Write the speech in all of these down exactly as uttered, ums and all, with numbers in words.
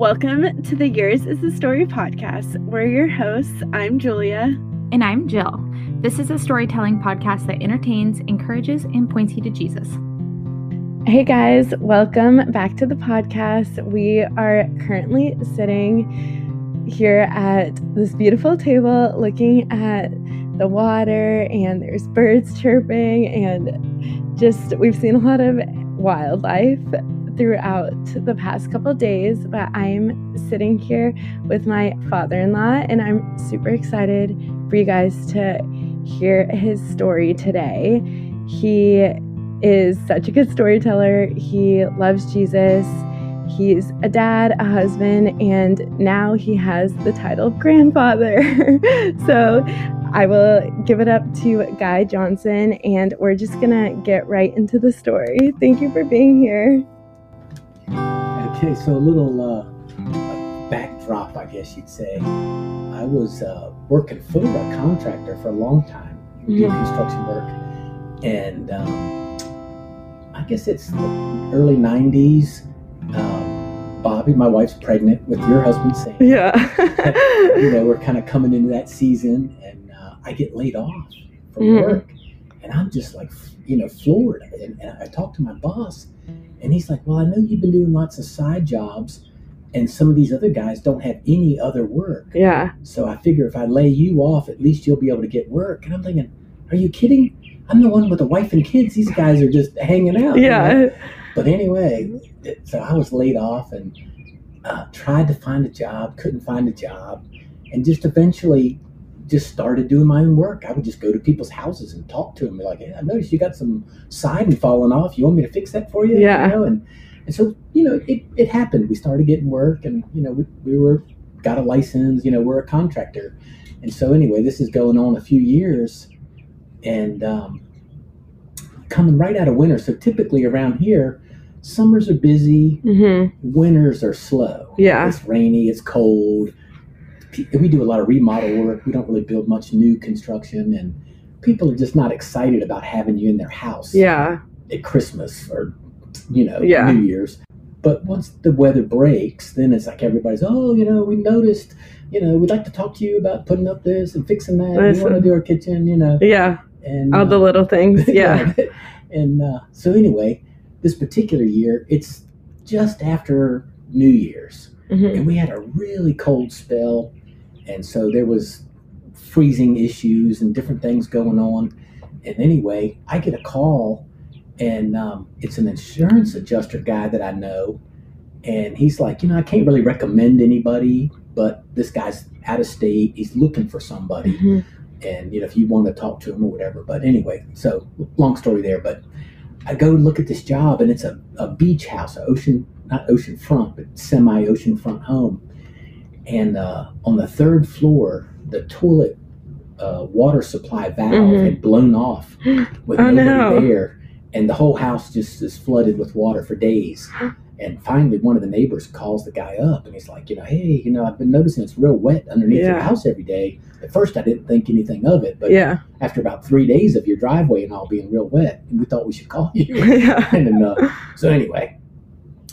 Welcome to the Yours is the Story podcast. We're your hosts. I'm Julia. And I'm Jill. This is a storytelling podcast that entertains, encourages, and points you to Jesus. Hey guys, welcome back to the podcast. We are currently sitting here at this beautiful table looking at the water, and there's birds chirping, and just we've seen a lot of wildlife throughout the past couple days, but I'm sitting here with my father-in-law, and I'm super excited for you guys to hear his story today. He is such a good storyteller. He loves Jesus. He's a dad, a husband, and now he has the title of grandfather. So I will give it up to Guy Johnson, and we're just gonna get right into the story. Thank you for being here. Okay, so a little uh, backdrop, I guess you'd say. I was uh, working for a contractor for a long time, doing mm-hmm. construction work, and um, I guess it's the early nineties. Um, Bobby, my wife's pregnant with your husband, Sam. Yeah. You know, we're kind of coming into that season, and uh, I get laid off from mm-hmm. work, and I'm just like, you know, floored. And, and I talked to my boss. And he's like, well, I know you've been doing lots of side jobs, and some of these other guys don't have any other work. Yeah. So I figure if I lay you off, at least you'll be able to get work. And I'm thinking, are you kidding? I'm the one with a wife and kids. These guys are just hanging out. Yeah. You know? But anyway, so I was laid off and uh, tried to find a job, couldn't find a job, and just eventually just started doing my own work. I would just go to people's houses and talk to them. They're like, hey, I noticed you got some siding falling off. You want me to fix that for you? Yeah. You know? And and so, you know, it, it happened. We started getting work, and, you know, we, we were got a license. You know, we're a contractor. And so anyway, this is going on a few years, and um, coming right out of winter. So typically around here, summers are busy. Mm-hmm. Winters are slow. Yeah. It's rainy. It's cold. We do a lot of remodel work. We don't really build much new construction, and people are just not excited about having you in their house. Yeah. At Christmas or, you know, yeah. New Year's. But once the weather breaks, then it's like everybody's, oh, you know, we noticed, you know, we'd like to talk to you about putting up this and fixing that. Listen. We want to do our kitchen, you know. Yeah. And all uh, the little things. Yeah. and uh, so anyway, this particular year, it's just after New Year's, mm-hmm. and we had a really cold spell. And so there was freezing issues and different things going on. And anyway, I get a call, and um, it's an insurance adjuster guy that I know. And he's like, you know, I can't really recommend anybody, but this guy's out of state. He's looking for somebody. Mm-hmm. And, you know, if you want to talk to him or whatever. But anyway, so long story there. But I go look at this job, and it's a, a beach house, a ocean, not ocean front, but semi-ocean front home. And uh, on the third floor, the toilet uh, water supply valve mm-hmm. had blown off with oh, nobody no. there. And the whole house just is flooded with water for days. And finally, one of the neighbors calls the guy up, and he's like, you know, hey, you know, I've been noticing it's real wet underneath yeah. your house every day. At first, I didn't think anything of it. But yeah. after about three days of your driveway and all being real wet, we thought we should call you. yeah. and, uh, so anyway.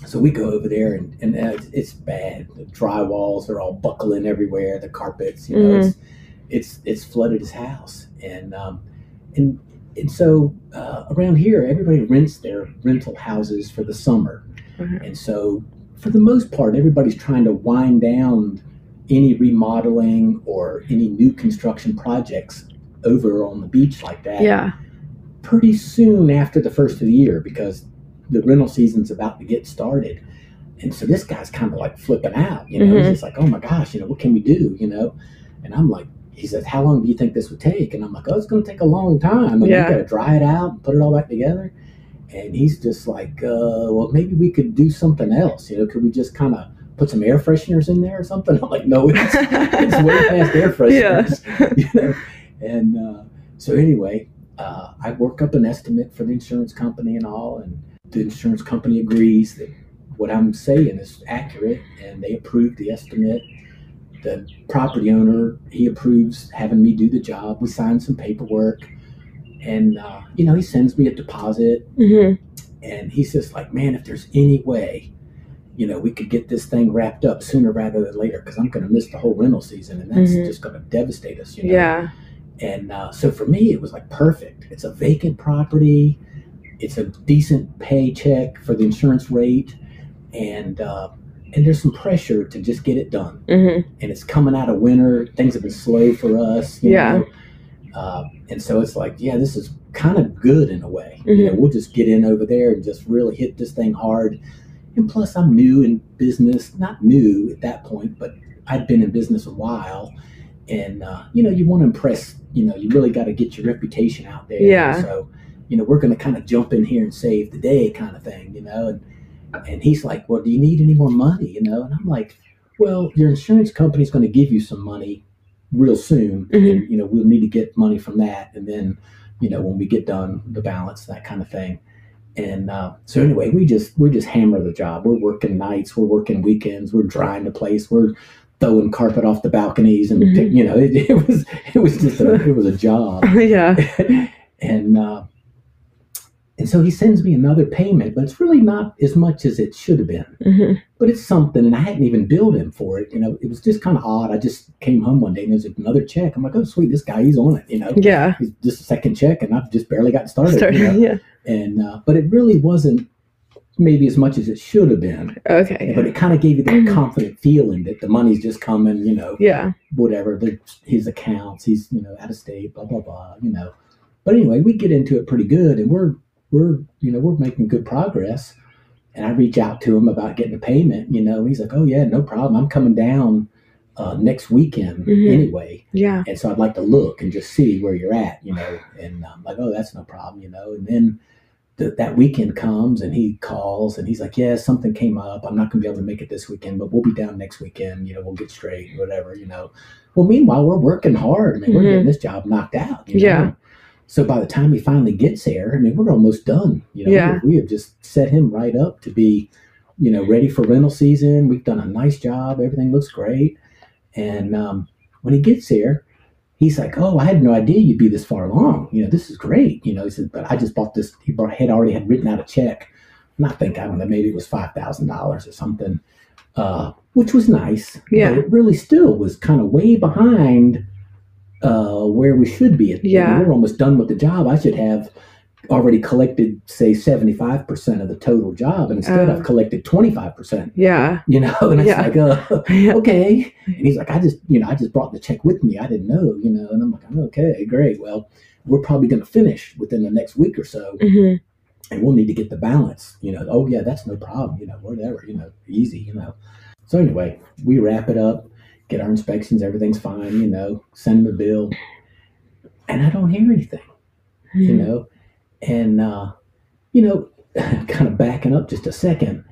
So we go over there, and, and it's, it's bad. The drywalls are all buckling everywhere. The carpets, you know, mm-hmm. it's, it's it's flooded his house. And um, and and so uh, around here, everybody rents their rental houses for the summer. Mm-hmm. And so for the most part, everybody's trying to wind down any remodeling or any new construction projects over on the beach like that. Yeah. Pretty soon after the first of the year, because the rental season's about to get started. And so this guy's kind of like flipping out, you know, mm-hmm. he's just like, oh my gosh, you know, what can we do? You know? And I'm like, he says, how long do you think this would take? And I'm like, oh, it's going to take a long time. And yeah. we got to dry it out and put it all back together. And he's just like, uh, well, maybe we could do something else. You know, could we just kind of put some air fresheners in there or something? I'm like, no, it's, it's way past air fresheners. Yeah. You know? And, uh, so anyway, uh, I work up an estimate for the insurance company and all, and the insurance company agrees that what I'm saying is accurate, and they approve the estimate. The property owner, he approves having me do the job. We sign some paperwork, and, uh, you know, he sends me a deposit, mm-hmm. and he's just like, man, if there's any way you know, we could get this thing wrapped up sooner rather than later, because I'm going to miss the whole rental season, and that's mm-hmm. just going to devastate us, you know? Yeah. And uh, so for me, it was like perfect. It's a vacant property. It's a decent paycheck for the insurance rate. And uh, and there's some pressure to just get it done. Mm-hmm. And it's coming out of winter. Things have been slow for us. You yeah. know? Uh, and so it's like, yeah, this is kind of good in a way. Mm-hmm. You know, we'll just get in over there and just really hit this thing hard. And plus, I'm new in business. Not new at that point, but I'd been in business a while. And, uh, you know, you want to impress, you know, you really got to get your reputation out there. Yeah. So, you know, we're going to kind of jump in here and save the day kind of thing, you know. And and he's like, well, do you need any more money, you know? And I'm like, well, your insurance company's going to give you some money real soon. Mm-hmm. And, you know, we'll need to get money from that. And then, you know, when we get done, the balance, that kind of thing. And uh, so anyway, we just, we just hammer the job. We're working nights. We're working weekends. We're drying the place. We're throwing carpet off the balconies, and mm-hmm. you know, it, it was it was just a, it was a job. Yeah. And uh, and so he sends me another payment, but it's really not as much as it should have been. Mm-hmm. But it's something, and I hadn't even billed him for it. You know, it was just kind of odd. I just came home one day and there's another check. I'm like, oh sweet, this guy, he's on it. You know, yeah, it's just a second check, and I've just barely gotten started. started you know? Yeah. And uh, but it really wasn't maybe as much as it should have been. Okay. Yeah. But it kind of gave you that confident feeling that the money's just coming, you know, yeah, whatever, his accounts, he's, you know, out of state, blah, blah, blah, you know. But anyway, we get into it pretty good, and we're, we're, you know, we're making good progress. And I reach out to him about getting a payment, you know, and he's like, oh yeah, no problem. I'm coming down uh, next weekend mm-hmm. anyway. Yeah. And so I'd like to look and just see where you're at, you know. And I'm like, oh, that's no problem, you know. And then The, that weekend comes, and he calls, and he's like, yeah, something came up. I'm not going to be able to make it this weekend, but we'll be down next weekend. You know, we'll get straight, whatever, you know. Well, meanwhile, we're working hard. I mean, mm-hmm. we're getting this job knocked out. You know? Yeah. So by the time he finally gets here, I mean, we're almost done. You know, yeah. we, we have just set him right up to be, you know, ready for rental season. We've done a nice job. Everything looks great. And um, when he gets here, he's like, oh, I had no idea you'd be this far along. You know, this is great. You know, he said, but I just bought this. He brought, had already had written out a check. And I think, I don't know, maybe it was five thousand dollars or something, uh, which was nice. Yeah. But it really still was kind of way behind uh, where we should be. At, yeah. You know, we're almost done with the job. I should have already collected, say, seventy-five percent of the total job. And instead, uh, I've collected twenty-five percent. Yeah. You know, and it's yeah. like, uh, okay. And he's like, I just, you know, I just brought the check with me. I didn't know, you know. And I'm like, okay, great. Well, we're probably going to finish within the next week or so. Mm-hmm. And we'll need to get the balance, you know. Oh, yeah, that's no problem, you know, whatever, you know, easy, you know. So anyway, we wrap it up, get our inspections, everything's fine, you know, send them a bill. And I don't hear anything, mm-hmm. you know. And, uh, you know, kind of backing up just a second,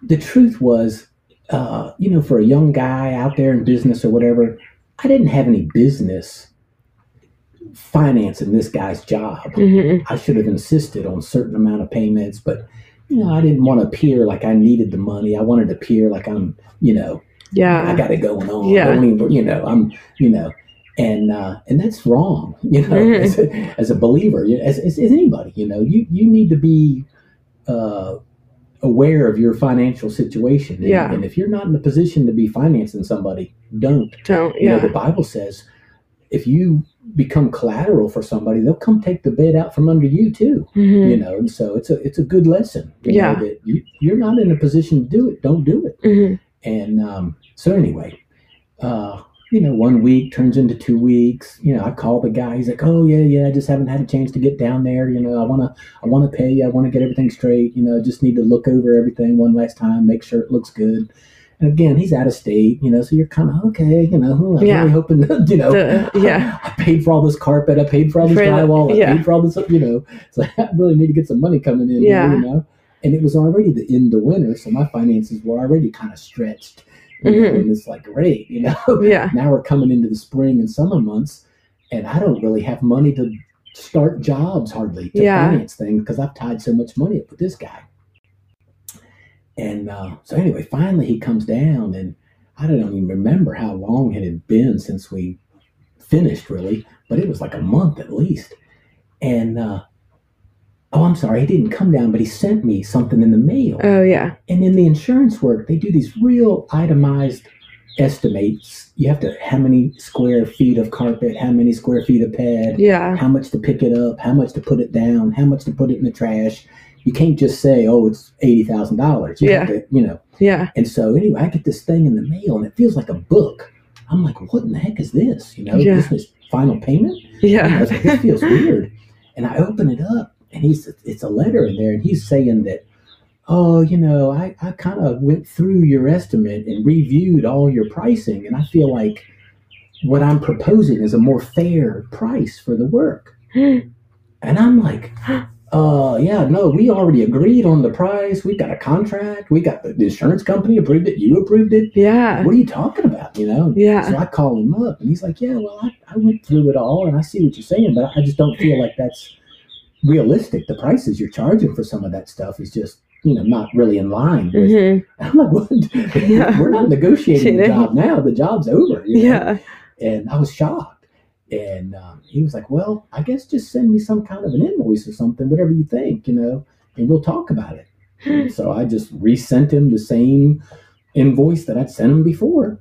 the truth was, uh, you know, for a young guy out there in business or whatever, I didn't have any business financing this guy's job. Mm-hmm. I should have insisted on a certain amount of payments, but, you know, I didn't want to appear like I needed the money. I wanted to appear like I'm, you know, yeah, I got it going on. Yeah. I don't even, you know, I'm, you know. And uh, and that's wrong, you know, mm-hmm. as, a, as a believer, you know, as, as, as anybody, you know, you, you need to be uh, aware of your financial situation. And, yeah. and if you're not in a position to be financing somebody, don't. Don't, yeah. You know, the Bible says if you become collateral for somebody, they'll come take the bed out from under you, too. Mm-hmm. You know, and so it's a it's a good lesson. You yeah. know, that you, you're not in a position to do it. Don't do it. Mm-hmm. And um, so anyway, uh you know, one week turns into two weeks. You know, I call the guy. He's like, "Oh yeah, yeah. I just haven't had a chance to get down there. You know, I wanna, I wanna pay you. I wanna get everything straight. You know, just need to look over everything one last time, make sure it looks good." And again, he's out of state. You know, so you're kind of okay. You know, I'm yeah. really hoping that, you know, the, yeah. I, I paid for all this carpet. I paid for all this for drywall. The, yeah. I paid for all this. You know, so I really need to get some money coming in. Yeah. You know, and it was already the end of winter, so my finances were already kind of stretched. You know, mm-hmm. and it's like, great, you know, yeah. now we're coming into the spring and summer months, and I don't really have money to start jobs hardly to yeah. finance things because I've tied so much money up with this guy. And uh, so anyway, finally he comes down, and I don't even remember how long it had been since we finished really, but it was like a month at least. And uh, oh, I'm sorry, he didn't come down, but he sent me something in the mail. Oh, yeah. And in the insurance work, they do these real itemized estimates. You have to, how many square feet of carpet, how many square feet of pad, yeah. how much to pick it up, how much to put it down, how much to put it in the trash. You can't just say, oh, it's eighty thousand dollars. You yeah. have to, you know. Yeah. And so anyway, I get this thing in the mail, and it feels like a book. I'm like, what in the heck is this? You know, yeah. this is final payment? Yeah. And I was like, this feels weird. And I open it up, and he's it's a letter in there, and he's saying that, oh, you know, I, I kind of went through your estimate and reviewed all your pricing, and I feel like what I'm proposing is a more fair price for the work. And I'm like, uh, yeah, no, we already agreed on the price. We got a contract. We got the insurance company approved it. You approved it. Yeah. What are you talking about, you know? Yeah. So I call him up, and he's like, yeah, well, I, I went through it all, and I see what you're saying, but I just don't feel like that's realistic. The prices you're charging for some of that stuff is just, you know, not really in line. Mm-hmm. I'm like, what? Yeah. We're not negotiating the job now. The job's over. You know? Yeah. And I was shocked. And um, he was like, well, I guess just send me some kind of an invoice or something, whatever you think, you know, and we'll talk about it. And so I just resent him the same invoice that I'd sent him before.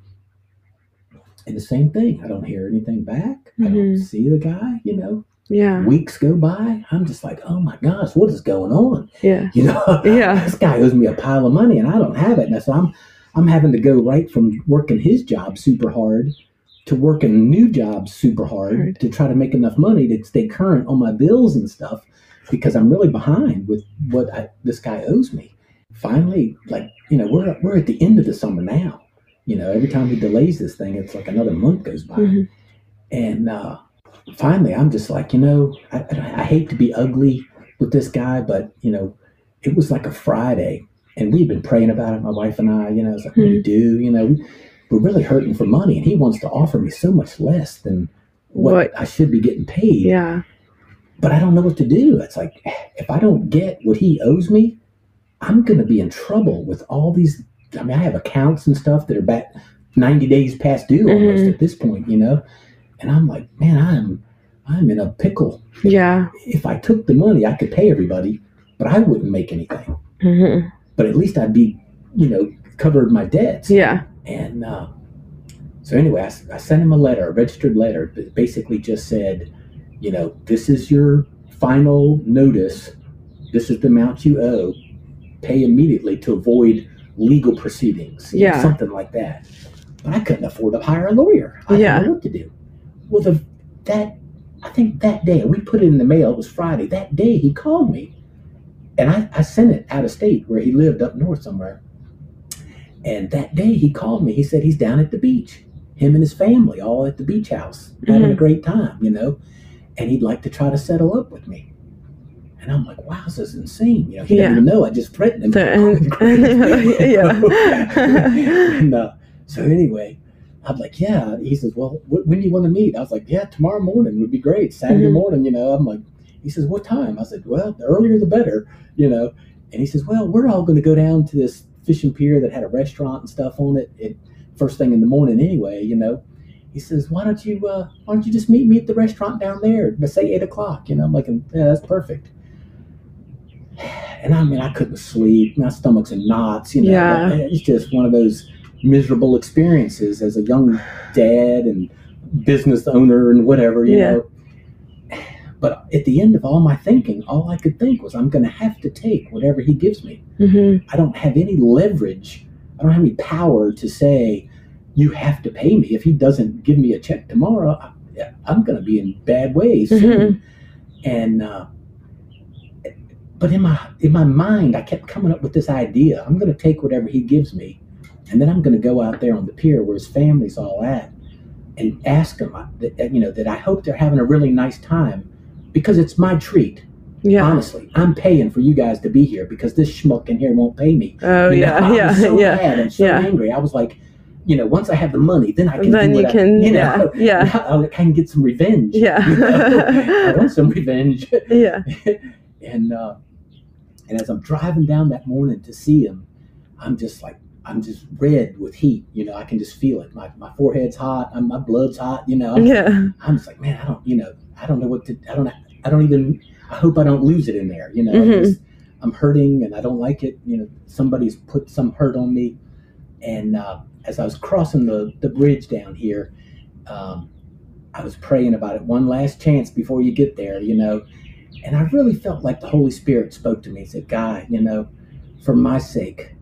And the same thing. I don't hear anything back. Mm-hmm. I don't see the guy, you know. Yeah. Weeks go by. I'm just like, oh my gosh, what is going on? Yeah. You know, yeah. This guy owes me a pile of money and I don't have it. And so I'm I'm having to go right from working his job super hard to working a new job super hard, hard to try to make enough money to stay current on my bills and stuff because I'm really behind with what I, this guy owes me. Finally, like, you know, we're we're at the end of the summer now. You know, every time he delays this thing, it's like another month goes by. Mm-hmm. And uh finally, I'm just like, you know, I, I, I hate to be ugly with this guy, but, you know, it was like a Friday and we'd been praying about it. My wife and I, you know, it's like, mm-hmm. what do you do? You know, we're really hurting for money and he wants to offer me so much less than what, what? I should be getting paid. Yeah. But I don't know what to do. It's like, if I don't get what he owes me, I'm going to be in trouble with all these. I mean, I have accounts and stuff that are back ninety days past due almost mm-hmm. at this point, you know. And I'm like, man, I'm I'm in a pickle. Yeah. If I took the money, I could pay everybody, but I wouldn't make anything. Mm-hmm. But at least I'd be, you know, covered my debts. Yeah. And uh, so anyway, I, I sent him a letter, a registered letter, that basically just said, you know, this is your final notice. This is the amount you owe. Pay immediately to avoid legal proceedings. Yeah. You know, something like that. But I couldn't afford to hire a lawyer. I yeah. didn't know what to do. Well, the, that, I think that day, we put it in the mail, it was Friday. That day he called me, and I, I sent it out of state where he lived up north somewhere. And that day he called me, he said he's down at the beach, him and his family, all at the beach house, having mm-hmm. a great time, you know, and he'd like to try to settle up with me. And I'm like, wow, this is insane. You know, he yeah. didn't even know, I just threatened him. yeah. and, uh, so anyway. I'm like, yeah. He says, well, wh- when do you want to meet? I was like, yeah, tomorrow morning would be great. Saturday mm-hmm. morning, you know. I'm like, he says, what time? I said, well, the earlier the better, you know. And he says, well, we're all going to go down to this fishing pier that had a restaurant and stuff on it, it first thing in the morning anyway, you know. He says, why don't you uh, why don't you just meet me at the restaurant down there, but say eight o'clock, you know. I'm like, yeah, that's perfect. And I mean, I couldn't sleep. My stomach's in knots, you know. Yeah. It's just one of those miserable experiences as a young dad and business owner and whatever, you yeah. know. But at the end of all my thinking, all I could think was, I'm going to have to take whatever he gives me. Mm-hmm. I don't have any leverage. I don't have any power to say, you have to pay me. If he doesn't give me a check tomorrow, I, I'm going to be in bad ways. Mm-hmm. And, uh, but in my, in my mind, I kept coming up with this idea. I'm going to take whatever he gives me. And then I'm going to go out there on the pier where his family's all at and ask them, you know, that I hope they're having a really nice time because it's my treat. Yeah. Honestly, I'm paying for you guys to be here because this schmuck in here won't pay me. Oh, you yeah. know, yeah. I was so yeah. mad and so yeah. angry. I was like, you know, once I have the money, then I can then do you, can, I, you know, yeah. yeah. I, I can get some revenge. Yeah. You know? I want some revenge. Yeah. and, uh, and as I'm driving down that morning to see him, I'm just like, I'm just red with heat. You know, I can just feel it. My my forehead's hot. I'm, my blood's hot. You know, I'm, yeah. I'm just like, man, I don't, you know, I don't know what to, I don't, I don't even, I hope I don't lose it in there. You know, mm-hmm. I'm, just, I'm hurting and I don't like it. You know, somebody's put some hurt on me. And uh, as I was crossing the, the bridge down here, um, I was praying about it. One last chance before you get there, you know. And I really felt like the Holy Spirit spoke to me and said, Guy, you know, for my sake,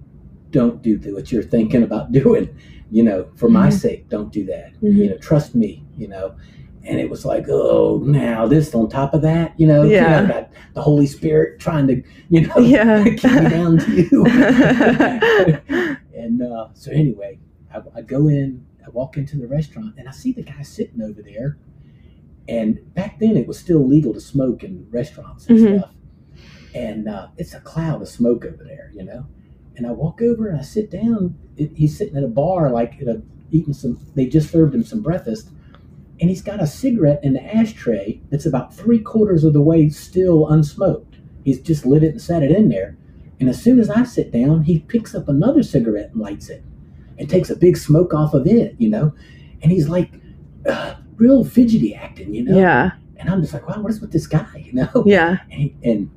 don't do what you're thinking about doing. You know, for my mm-hmm. sake, don't do that. Mm-hmm. You know, trust me, you know. And it was like, oh, now this on top of that, you know, yeah. you know, the Holy Spirit trying to, you know, yeah. keep me down to you. And uh, so anyway, I, I go in, I walk into the restaurant and I see the guy sitting over there. And back then it was still legal to smoke in restaurants and mm-hmm. stuff. And uh, it's a cloud of smoke over there, you know. And I walk over and I sit down. It, he's sitting at a bar, like at a, eating some, they just served him some breakfast. And he's got a cigarette in the ashtray that's about three quarters of the way still unsmoked. He's just lit it and set it in there. And as soon as I sit down, he picks up another cigarette and lights it and takes a big smoke off of it, you know. And he's like, uh, real fidgety acting, you know. Yeah. And I'm just like, wow, what is with this guy, you know? Yeah. And he, and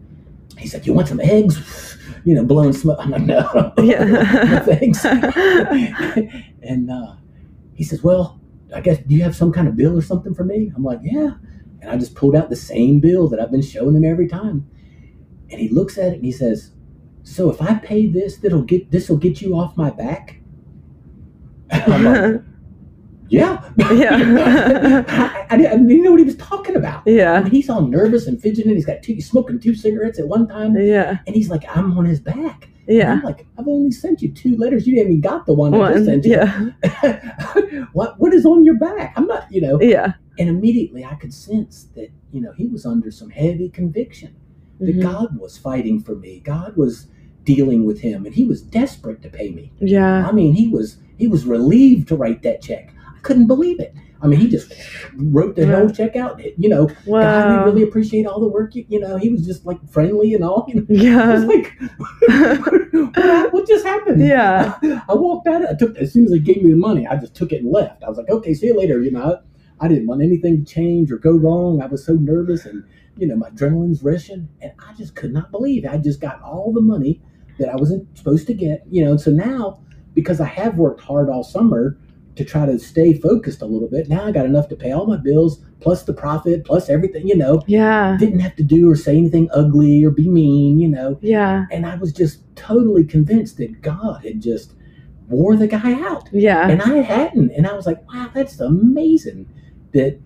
he said, you want some eggs? You know, blowing smoke. I'm like, no. Yeah. No, thanks. And uh, he says, well, I guess, do you have some kind of bill or something for me? I'm like, yeah. And I just pulled out the same bill that I've been showing him every time. And he looks at it and he says, so if I pay this, that'll get, this will get you off my back? And I'm like, yeah. Yeah. I, I, I didn't know what he was talking about. Yeah. I mean, he's all nervous and fidgeting. He's got two, he's smoking two cigarettes at one time. Yeah. And he's like, I'm on his back. Yeah. And I'm like, I've only sent you two letters. You haven't even got the one, one I just sent you. Yeah. what what is on your back? I'm not, you know. Yeah. And immediately I could sense that, you know, he was under some heavy conviction that mm-hmm. God was fighting for me. God was dealing with him and he was desperate to pay me. Yeah. I mean, he was he was relieved to write that check. I couldn't believe it. I mean, he just wrote the yeah. whole check out. You know, wow. God, we really appreciate all the work. You, you know, he was just like friendly and all. You know? Yeah. I was like, what, what just happened? Yeah. I, I walked out. I took, as soon as they gave me the money, I just took it and left. I was like, okay, see you later. You know, I, I didn't want anything to change or go wrong. I was so nervous and, you know, my adrenaline's rushing. And I just could not believe it. I just got all the money that I wasn't supposed to get. You know, and so now, because I have worked hard all summer to try to stay focused a little bit. Now I got enough to pay all my bills, plus the profit, plus everything, you know. Yeah. Didn't have to do or say anything ugly or be mean, you know. Yeah. And I was just totally convinced that God had just wore the guy out. Yeah. And I hadn't. And I was like, wow, that's amazing that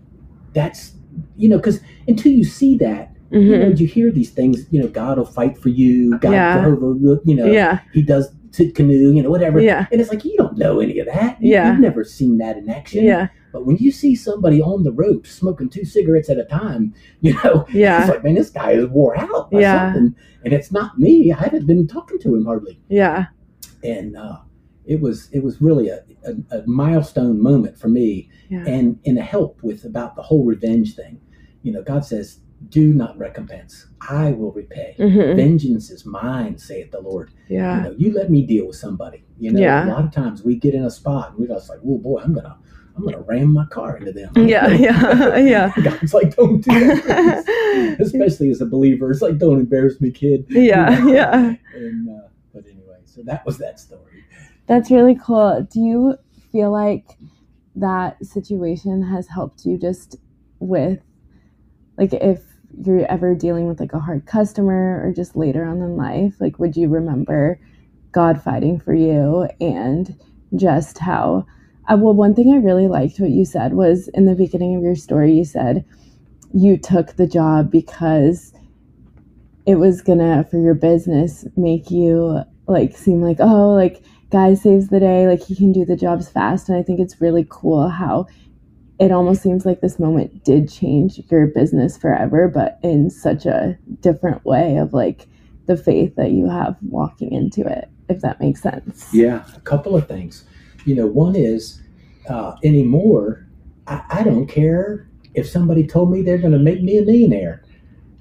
that's, you know, because until you see that, mm-hmm. you know, you hear these things, you know, God will fight for you. God, yeah. Jehovah, you know, yeah. he does canoe, you know, whatever. Yeah. And it's like, you don't know any of that. You, yeah. You've never seen that in action. Yeah. But when you see somebody on the ropes smoking two cigarettes at a time, you know, yeah. it's like, man, this guy is wore out by yeah. something. And it's not me. I haven't been talking to him hardly. Yeah. And uh, it was it was really a, a, a milestone moment for me. Yeah. And in a help with about the whole revenge thing. You know, God says, do not recompense. I will repay. Mm-hmm. Vengeance is mine, saith the Lord. Yeah. You know, you let me deal with somebody. You know, yeah. a lot of times we get in a spot and we're just like, oh boy, I'm gonna I'm gonna ram my car into them. Yeah, yeah. Yeah. God's like, don't do that. Especially as a believer. It's like, don't embarrass me, kid. Yeah, you know? Yeah. And uh, but anyway, so that was that story. That's really cool. Do you feel like that situation has helped you just with, like, if you're ever dealing with like a hard customer or just later on in life, like, would you remember God fighting for you and just how, uh, well, one thing I really liked what you said was in the beginning of your story, you said you took the job because it was gonna, for your business, make you like seem like, oh, like Guy saves the day, like he can do the jobs fast. And I think it's really cool how it almost seems like this moment did change your business forever, but in such a different way of like the faith that you have walking into it, if that makes sense. Yeah, a couple of things. You know, one is uh, anymore, I, I don't care if somebody told me they're going to make me a millionaire.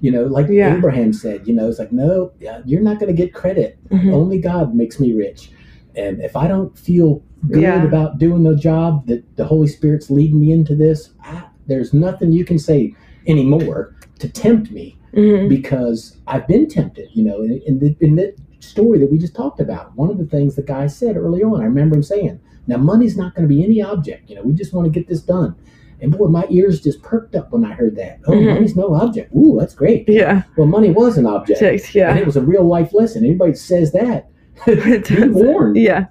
You know, like yeah. Abraham said, you know, it's like, no, you're not going to get credit. Mm-hmm. Only God makes me rich. And if I don't feel good yeah. about doing the job that the Holy Spirit's leading me into this, I, there's nothing you can say anymore to tempt me mm-hmm. because I've been tempted, you know, in, in, the, in the story that we just talked about. One of the things the guy said early on, I remember him saying, now money's not going to be any object. You know, we just want to get this done. And boy, my ears just perked up when I heard that. Oh, mm-hmm. money's no object. Ooh, that's great. Yeah. Well, money was an object. Object, yeah. And it was a real life lesson. Anybody that says that, be warned. Yeah.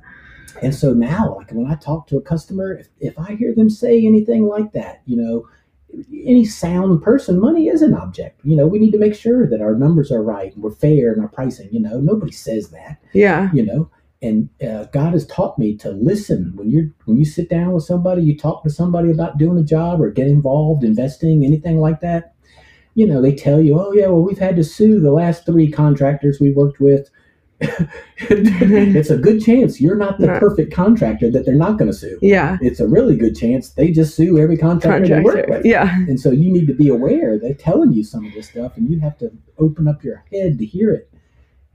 And so now, like when I talk to a customer, if, if I hear them say anything like that, you know, any sound person, money is an object. You know, we need to make sure that our numbers are right and we're fair in our pricing. You know, nobody says that. Yeah. You know. And uh, God has taught me to listen. When you're when you sit down with somebody, you talk to somebody about doing a job or get involved, investing, anything like that. You know, they tell you, oh, yeah, well, we've had to sue the last three contractors we worked with. It's a good chance you're not the no. perfect contractor that they're not going to sue. Yeah. It's a really good chance they just sue every contractor, contractor. they work with. Yeah. And so you need to be aware. They're telling you some of this stuff, and you have to open up your head to hear it.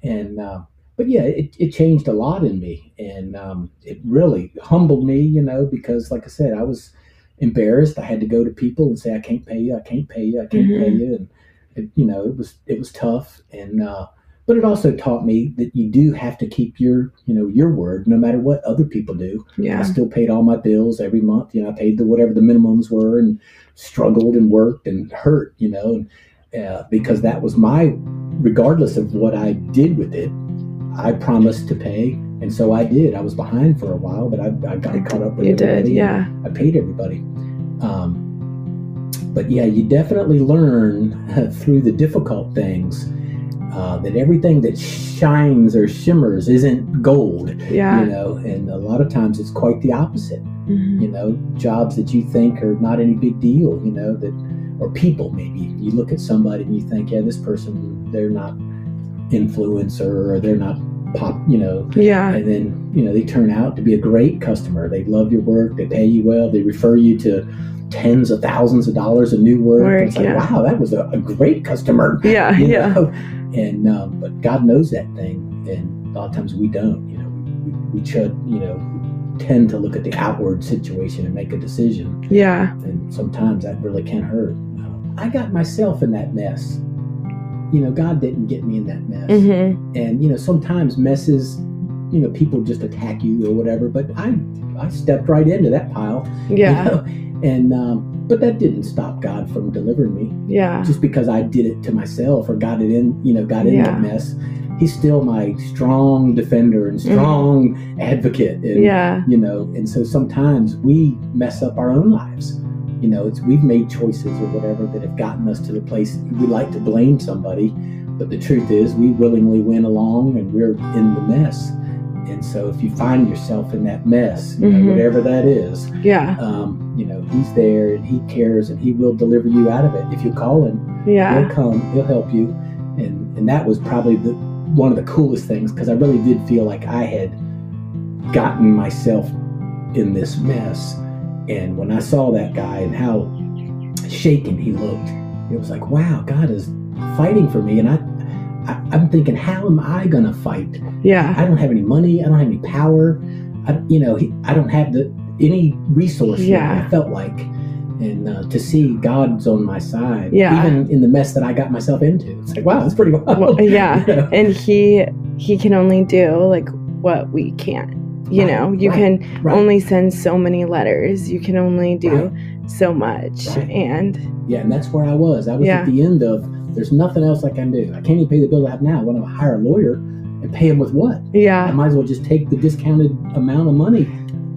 And, uh, But yeah, it, it changed a lot in me, and um, it really humbled me, you know, because like I said, I was embarrassed. I had to go to people and say, I can't pay you, I can't pay you, I can't mm-hmm. pay you. And, it, you know, it was it was tough. And uh, but it also taught me that you do have to keep your, you know, your word, no matter what other people do. Yeah. I still paid all my bills every month. You know, I paid the whatever the minimums were and struggled and worked and hurt, you know, and, uh, because that was my, regardless of what I did with it, I promised to pay, and so I did. I was behind for a while, but I, I got caught up with you everybody. Did, yeah. I paid everybody. Um, but yeah, you definitely learn through the difficult things uh, that everything that shines or shimmers isn't gold. Yeah. You know, and a lot of times it's quite the opposite. Mm-hmm. You know, jobs that you think are not any big deal. You know that, or people maybe. You look at somebody and you think, yeah, this person, they're not influencer or they're not pop, you know. Yeah. And then, you know, they turn out to be a great customer. They love your work, they pay you well, they refer you to tens of thousands of dollars of new work. work it's like, yeah. wow, that was a, a great customer. Yeah. You yeah. know? And um, but God knows that thing, and a lot of times we don't, you know, we, we should, you know, tend to look at the outward situation and make a decision. Yeah. And sometimes that really can hurt. I got myself in that mess. You know, God didn't get me in that mess. Mm-hmm. And, you know, sometimes messes, you know, people just attack you or whatever, but I I stepped right into that pile. Yeah. You know? And, um, but that didn't stop God from delivering me. Yeah. Just because I did it to myself or got it in, you know, got in yeah. that mess. He's still my strong defender and strong mm-hmm. advocate. And, yeah. You know, and so sometimes we mess up our own lives. You know, it's we've made choices or whatever that have gotten us to the place we like to blame somebody, but the truth is we willingly went along and we're in the mess. And so if you find yourself in that mess, you mm-hmm. know, whatever that is, yeah, um, you know, he's there and he cares and he will deliver you out of it. If you call him, yeah. he'll come, he'll help you. And and that was probably the one of the coolest things, because I really did feel like I had gotten myself in this mess. And when I saw that guy and how shaken he looked, it was like, wow, God is fighting for me. And I, I, I'm thinking, how am I going to fight? Yeah. I don't have any money. I don't have any power. I, you know, he, I don't have the any resource. Yeah. I felt like, and uh, to see God's on my side, yeah. even in the mess that I got myself into, it's like, wow, that's pretty wild. Well, yeah. You know? And he, he can only do like what we can't. You right, know, you right, can right. only send so many letters. You can only do right. so much. Right. And yeah, and that's where I was. I was yeah. at the end of, there's nothing else I can do. I can't even pay the bill I have now. I want to hire a lawyer and pay him with what? Yeah. I might as well just take the discounted amount of money.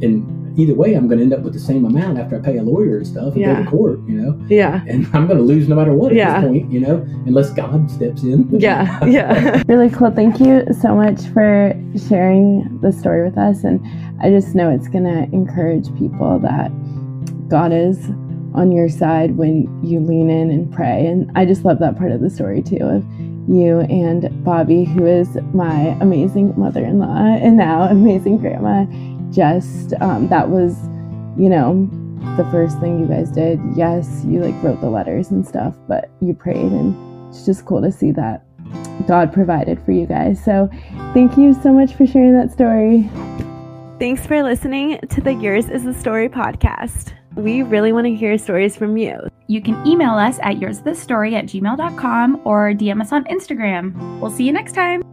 And either way, I'm going to end up with the same amount after I pay a lawyer and stuff and yeah. go to court, you know? Yeah. And I'm going to lose no matter what at yeah. this point, you know, unless God steps in. Yeah, yeah. Really cool. Thank you so much for sharing the story with us. And I just know it's going to encourage people that God is on your side when you lean in and pray. And I just love that part of the story, too, of you and Bobby, who is my amazing mother-in-law and now amazing grandma. Just um, that was, you know, the first thing you guys did. Yes, you like wrote the letters and stuff, but you prayed, and it's just cool to see that God provided for you guys. So thank you so much for sharing that story. Thanks for listening to the Yours is the Story podcast. We really want to hear stories from you. You can email us at yours this story at gmail dot com or D M us on Instagram. We'll see you next time.